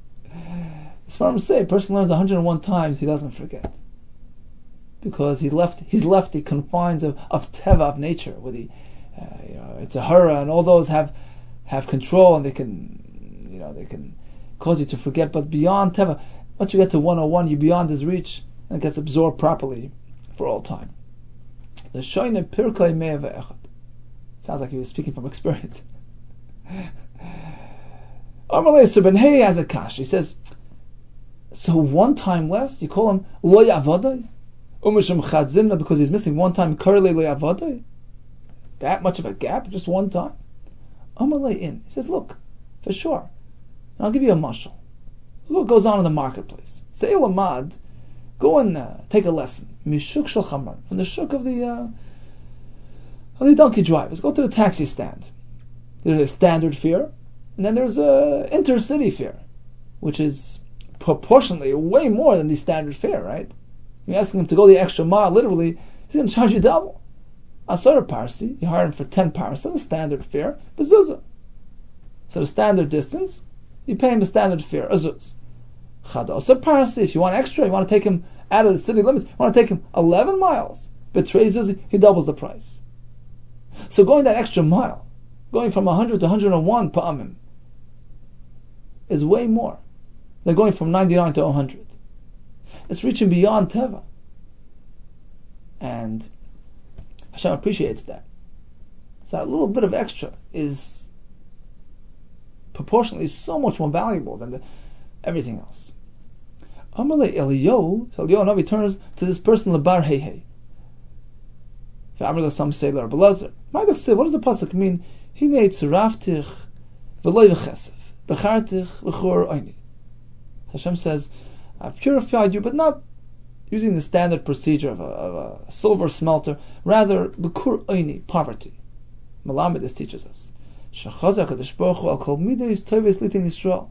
As far as I say, a person learns one hundred one times, he doesn't forget. Because he left he's left the confines of, of teva, of nature, where the uh, you know, it's a hara and all those have have control and they can you know they can cause you to forget, but beyond teva, once you get to one oh one, you're beyond his reach. And it gets absorbed properly for all time. The shoyne pirkei me'eh ve'echad. Sounds like he was speaking from experience. Amalei Serben Hey has a kash. He says, so one time less, you call him lo yavoday, umishum chadzimna, because he's missing one time. Karli lo yavoday. That much of a gap, just one time. Amalei in. He says, look, for sure. And I'll give you a mashal. Look what goes on in the marketplace. Say lamad. Go and uh, take a lesson. Mishuk shel chamar, from the shuk of the uh, of the donkey drivers. Go to the taxi stand. There's a standard fare, and then there's a intercity fare, which is proportionally way more than the standard fare, right? You're asking him to go the extra mile. Literally, he's going to charge you double. Asara parsi, you hire him for ten parsa, the standard fare, bezuzah. So the standard distance, you pay him the standard fare, azuz. Chadasa parsi, if you want extra, you want to take him out of the city limits, you want to take him eleven miles, betrays you, he doubles the price. So going that extra mile, going from one hundred to one oh one pa'amim, is way more than going from ninety-nine to one hundred. It's reaching beyond teva. And Hashem appreciates that. So that little bit of extra is proportionally so much more valuable than the, everything else. Amalei Eliyahu, so Eliyahu Navi turns to this person, Lebar Heihei. Some say, Ler Belazer. Might have said, what does the pasuk mean? Hinei tziraftich v'loy v'chesef, b'chartich v'chor oini. Hashem says, I've purified you, but not using the standard procedure of a, of a silver smelter, rather, b'chor oini, poverty. Melamed, this teaches us. Shechazah HaKadosh Baruch Hu al kol midos tovos litin Yisrael.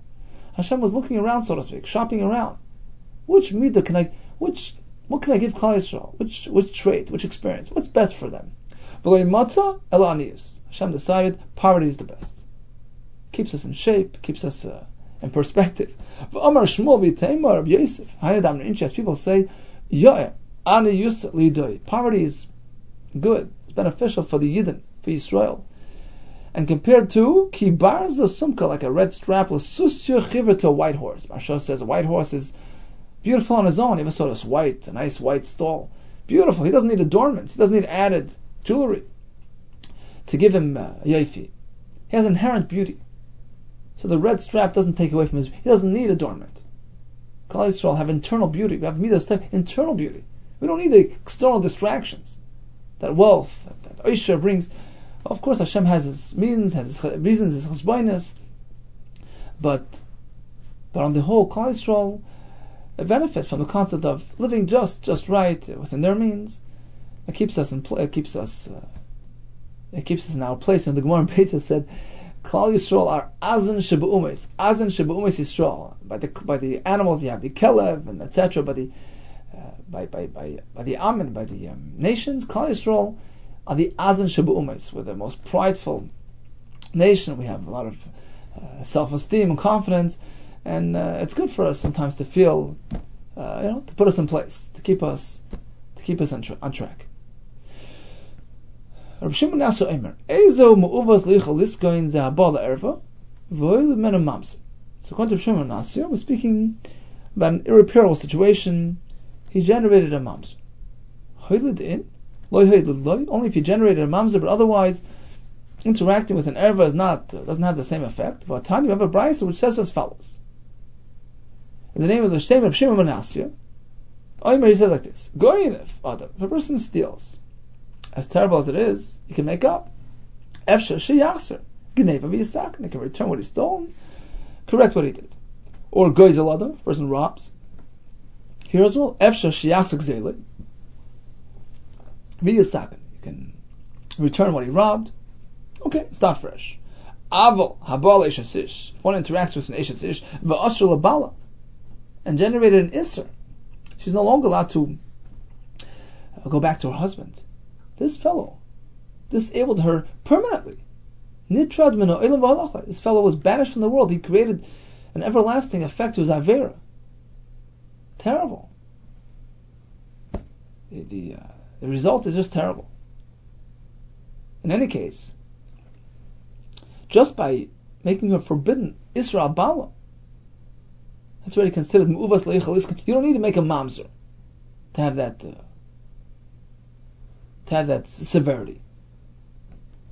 Hashem was looking around, so to speak, shopping around. Which midah can I, which, what can I give Klal Yisrael? Which, which trait, which experience? What's best for them? V'lo matzah ela aniyus. Hashem decided poverty is the best. Keeps us in shape, keeps us uh, and perspective. People say, poverty is good, it's beneficial for the Yidden, for Israel. And compared to kibar zasumka, like a red strap, l'susya chivra, to a white horse. Marsha says a white horse is beautiful on his own. You ever saw this white, a nice white stall? Beautiful. He doesn't need adornments. He doesn't need added jewelry to give him uh, yaifi. He has inherent beauty. So the red strap doesn't take away from his. He doesn't need adornment. Klal Yisrael have internal beauty. We have midas tov, internal beauty. We don't need the external distractions that wealth, that, that oisha brings. Of course, Hashem has his means, has his reasons, his chesbonos, but but on the whole, Klal Yisrael benefit from the concept of living just, just right within their means. It keeps us in pl- it keeps us uh, it keeps us in our place. And the Gemara in Pesach said, Klal Yisrael are azin shebu'umes, azin shebu'umes Yisrael. By the by the animals, you have the kelev and et cetera. By the uh, by by by by the amen, by the um, nations, Klal Yisrael are the Azan Shabu'umas. We're the most prideful nation. We have a lot of uh, self-esteem and confidence, and uh, it's good for us sometimes to feel, uh, you know, to put us in place, to keep us, to keep us on, tra- on track. Rabbi Shimon Nasi Eimer, Ezo Mu'uvas Lichol Liskoin Zehabal Erva Voil Men Mamzer. So according to Rabbi Shimon Nasi, we're speaking about an irreparable situation. He generated a mamzer. Hoylid in. Only if you generated a mamzer, but otherwise interacting with an erva is not uh, doesn't have the same effect. But Tanya, we have a brayso which says as follows: in the name of the Shem of Shimon Nasi, Omer, he says like this: Goyinif Adam. If a person steals, as terrible as it is, he can make up. Efshar sheyachser gneva v'yisak, and he can return what he stole, correct what he did. Or goyzel Adam, if a person robs. Here as well, efshar sheyachser gzeli. You can return what he robbed. Okay, start fresh. Aval habal eshasish. If one interacts with an eshasish, v'asher labala, and generated an iser, she's no longer allowed to go back to her husband. This fellow disabled her permanently. Nitrad min ha'olam v'halacha. This fellow was banished from the world. He created an everlasting effect to his avera. Terrible. The. the uh, The result is just terrible. In any case, just by making her forbidden, Isra Bala, that's already considered Mu'uvas Leichal Iskan. You don't need to make a mamzer to have that uh, to have that severity.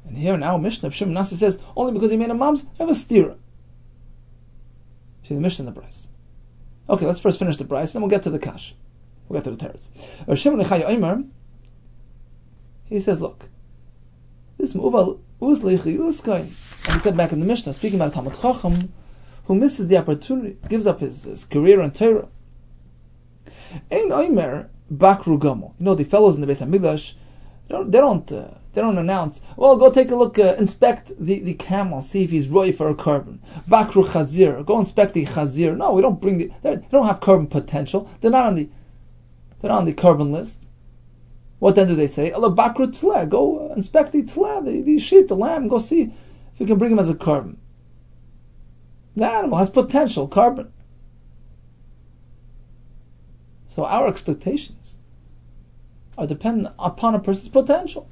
And here in our Mishnah, Shimon Nasi says, only because he made a mamzer, have a stira. See the Mishnah and the Bryce. Okay, let's first finish the Bryce, then we'll get to the Kash. We'll get to the Teretz. Shimon Nechai Omer, he says, look, this mu'uval uzleichi uskain. And he said back in the Mishnah, speaking about a Talmud Chacham, who misses the opportunity, gives up his, his career and Torah. Ein oimer bakru gamo. You know, the fellows in the Beis Hamikdash, they don't, they don't, uh, they don't announce, well, go take a look, uh, inspect the, the camel, see if he's roy for a carbon. Bakru chazir, go inspect the chazir. No, we don't bring the, they don't have carbon potential. They're not on the, they're not on the carbon list. What then do they say? Ala bakru tla, go inspect the tla, the, the sheep, the lamb, go see if you can bring him as a carbon. The animal has potential carbon. So our expectations are dependent upon a person's potential.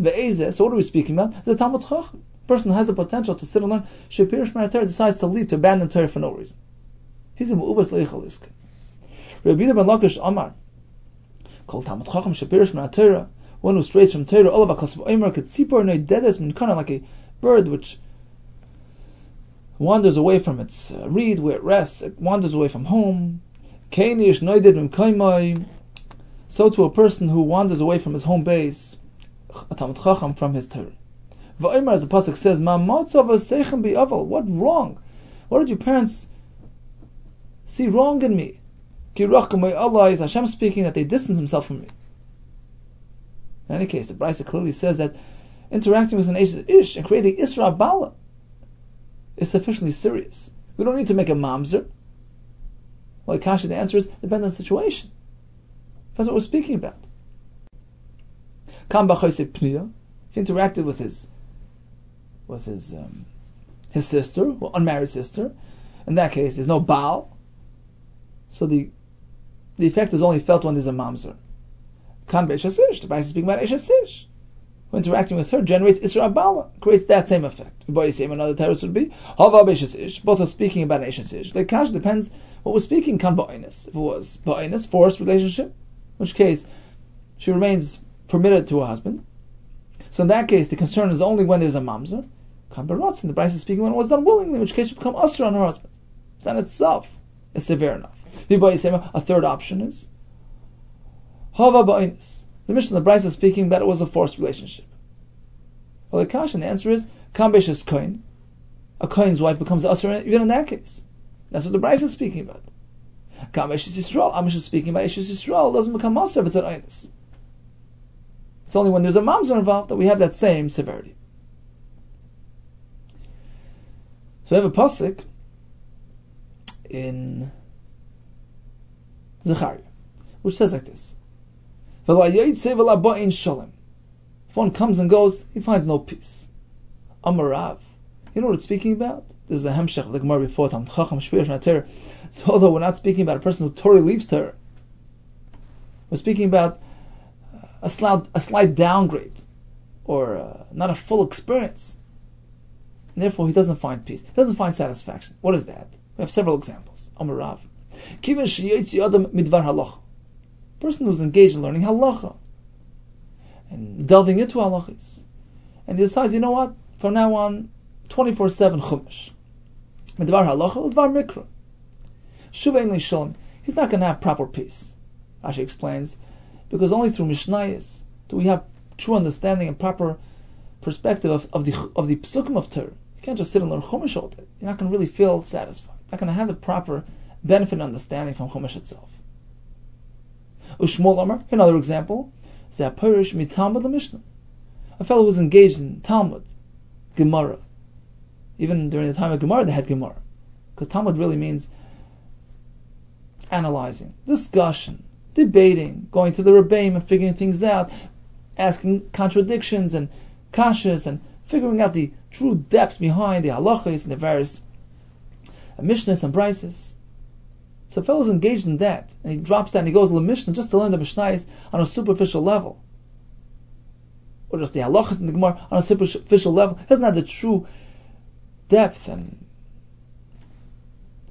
Ve'ezeh, so what are we speaking about? The Talmud Chacham. A person has the potential to sit and learn. Shepirish Maratar decides to leave, to abandon Torah for no reason. He's a mu'ubas leichal iska. Rabbi Yudah ben Lakish Amar, called Talmud Chacham Shapirish Min HaTorah, one who strays from Torah, all of HaKasv Omer, Ketzipor Noidedes Min Kana, like a bird which wanders away from its uh, reed where it rests, it wanders away from home. Keinish Noided Min Kaimai, so to a person who wanders away from his home base, Talmud Chacham from his Torah. Va'omer, as the Pasuk says, Ma Matzav Seichem Bi'aval, what wrong? What did your parents see wrong in me? Allah is Hashem speaking that they distance themselves from me. In any case, the Brisa clearly says that interacting with an ish and creating Isra Bala is sufficiently serious. We don't need to make a mamzer. Like Kashi, the answer is depends on the situation. That's what we're speaking about. Kam b'choisei pniya, if he interacted with his with his um, his sister, well, unmarried sister, in that case, there's no Baal, so the the effect is only felt when there's a Mamzer. Kan be'eshasish, the Bible is speaking about eshasish. When interacting with her generates Isra Bala, creates that same effect. Another terrorist would be Hava Beshasish, both are speaking about an Eshasish. The Kash depends what we're speaking, Kan Ba'inus. If it was Ba'inus, forced relationship, in which case she remains permitted to her husband. So in that case, the concern is only when there's a Mamzer. Kan Baratzin, the Bryce is speaking when it was done willingly, in which case she become Usra on her husband. That in itself is severe enough. A third option is Hava Ba'inus. The Mishnah of the Brisa is speaking that it was a forced relationship. Well, the Kash, and the answer is, Kambesh is Kohen. A Kohen's wife becomes an Asur, even in that case. That's what the Brisa is speaking about. Kambesh is Yisrael. Amish is speaking about Ishish Yisrael. It doesn't become Asur if it's an Oinus. It's only when there's a Mamzer involved that we have that same severity. So we have a Pasuk in Zechariah, which says like this. If one comes and goes, he finds no peace. Amarav. You know what it's speaking about? This is the Hemshech of the Gemara before Talmud Chacham Shpeirosh Nater. So although we're not speaking about a person who totally leaves Torah, we're speaking about a slight, a slight downgrade, or uh, not a full experience. And therefore, he doesn't find peace. He doesn't find satisfaction. What is that? We have several examples. Amarav. Kivin sheyotzi adam midvar halacha. Person who's engaged in learning halacha and delving into halachas, and he decides, you know what? From now on, twenty-four seven chumash, midvar halacha, midvar mikra. Shuv ein shalom. He's not going to have proper peace. Rashi explains, because only through Mishnayos do we have true understanding and proper perspective of, of the of the pesukim of Torah. You can't just sit and learn chumash all day. You're not going to really feel satisfied. You're not going to have the proper benefit and understanding from chumash itself. Ushmol Amar, another example, Zapirish mitalmud l'mishnah. A fellow who was engaged in Talmud, Gemara. Even during the time of Gemara, they had Gemara. Because Talmud really means analyzing, discussion, debating, going to the Rebbeim and figuring things out, asking contradictions and kashas, and figuring out the true depths behind the halachas and the various mishnahs and brises. So a fellow's engaged in that, and he drops that and he goes to the Mishnah just to learn the Mishnayos on a superficial level. Or just the halachas and the Gemara on a superficial level. He doesn't have the true depth and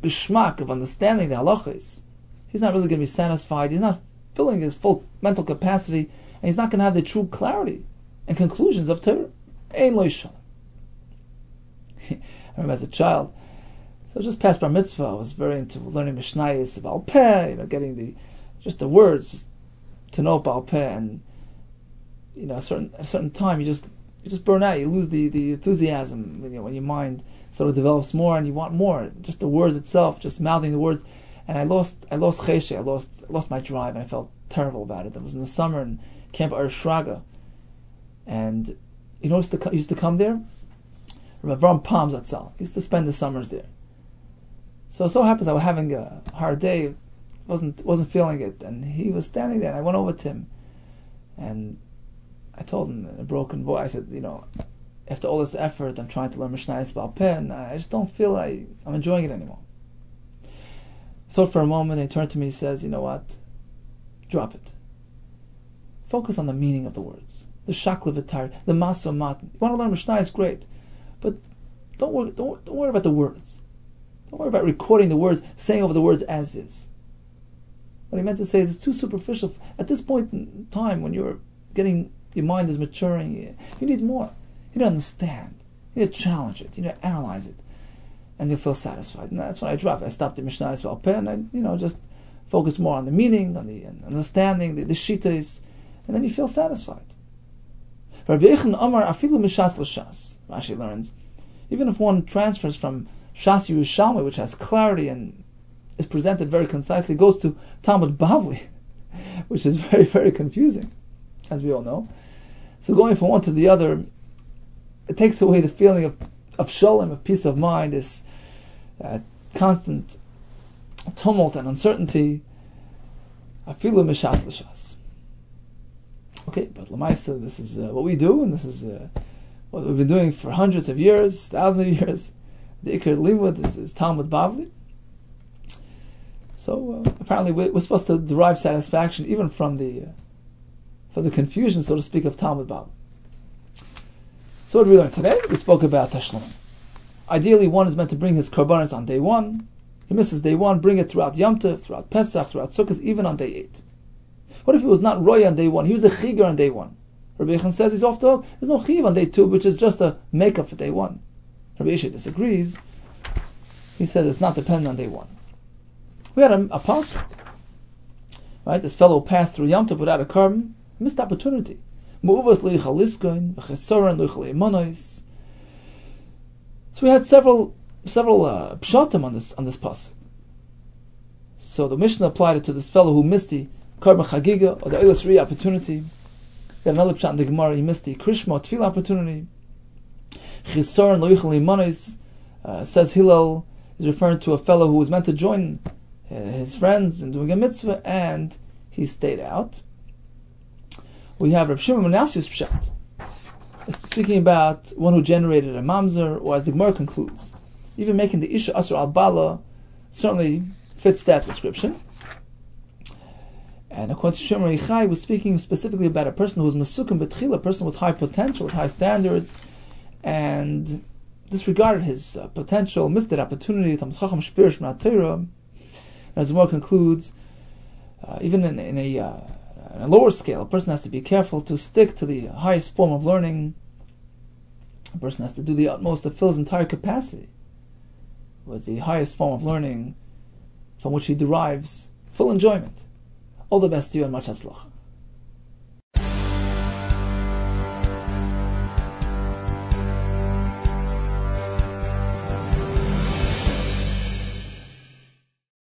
geschmack of understanding the halachas. He's not really going to be satisfied. He's not filling his full mental capacity, and he's not going to have the true clarity and conclusions of Torah. Ein lo yishalom. I remember as a child, so just past Bar Mitzvah, I was very into learning Mishnayos of Alpeh, you know, getting the just the words, just to know about Alpeh, and you know, a certain a certain time you just you just burn out, you lose the, the enthusiasm, you know, when your mind sort of develops more and you want more. Just the words itself, just mouthing the words, and I lost I lost cheshe, I lost I lost my drive, and I felt terrible about it. It was in the summer in Camp Arishraga, and you know, used to used to come there. Rabbi Avram Palm Zatzal used to spend the summers there. So so happens I was having a hard day, wasn't wasn't feeling it, and he was standing there, and I went over to him, and I told him in a broken voice, I said, you know, after all this effort, I'm trying to learn Mishnayos Baal Peh, and I just don't feel I, I'm enjoying it anymore. So for a moment, he turned to me, he says, you know what, drop it. Focus on the meaning of the words, the shakla v'tari, the maso matan. You want to learn Mishnayos, great, but don't worry, don't, don't worry about the words. Don't worry about recording the words, saying over the words as is. What he meant to say is it's too superficial. At this point in time, when you're getting, your mind is maturing, you need more. You need to understand. You need to challenge it. You need to analyze it. And you'll feel satisfied. And that's when I dropped. I stopped the Mishnayos Baal Peh, and I, you know, just focus more on the meaning, on the understanding, the, the shitas, and then you feel satisfied. Rabbi Yochanan Amar, afilu mishas l'shas. Rashi learns, even if one transfers from Shas Yerushalmi, which has clarity and is presented very concisely, goes to Talmud Bavli, which is very, very confusing, as we all know. So going from one to the other, it takes away the feeling of, of shalom, of peace of mind, this uh, constant tumult and uncertainty. Afilu mishas l'shas. Okay, but Lamaisa, this is uh, what we do, and this is uh, what we've been doing for hundreds of years, thousands of years. the Iker Liwud is, is Talmud Bavli. So uh, apparently we're, we're supposed to derive satisfaction even from the uh, from the confusion, so to speak, of Talmud Bavli. So what did we learn today? We spoke about Tashlumen. Ideally, one is meant to bring his korbanos on day one. He misses day one, bring it throughout Yom Tov, throughout Pesach, throughout Sukkot, even on day eight. What if he was not Roy on day one? He was a Chigger on day one. Rabbi Yochanan says he's off the hook. There's no Chiyuv on day two, which is just a makeup for day one. Rabbi Yishe disagrees. He says it's not dependent on day one. We had a, a Pasuk. Right? This fellow passed through Yom Tov without a carbon. Missed opportunity. So we had several several uh, pshatim on this on this pasuk. So the Mishnah applied it to this fellow who missed the Karban Chagigah or the Eilas Riyah opportunity. Got another pshat in the Gemara. He missed the Krishma Tefillah opportunity. Chisoron lo yichel imanos, uh, says Hillel, is referring to a fellow who was meant to join uh, his friends in doing a mitzvah and he stayed out. We have Rabbi Shimon Nasi's pshat, speaking about one who generated a mamzer, or as the Gemara concludes, even making the isha asur al bala certainly fits that description. And according to Shimon Yechai, was speaking specifically about a person who was masukim betchila, a person with high potential, with high standards, and disregarded his uh, potential, missed that opportunity. Talmud Chacham shpirish ma'at Torah. As the Gemara concludes, uh, even in, in a uh, on a lower scale, a person has to be careful to stick to the highest form of learning. A person has to do the utmost to fill his entire capacity with the highest form of learning from which he derives full enjoyment. All the best to you and much hatzlacha.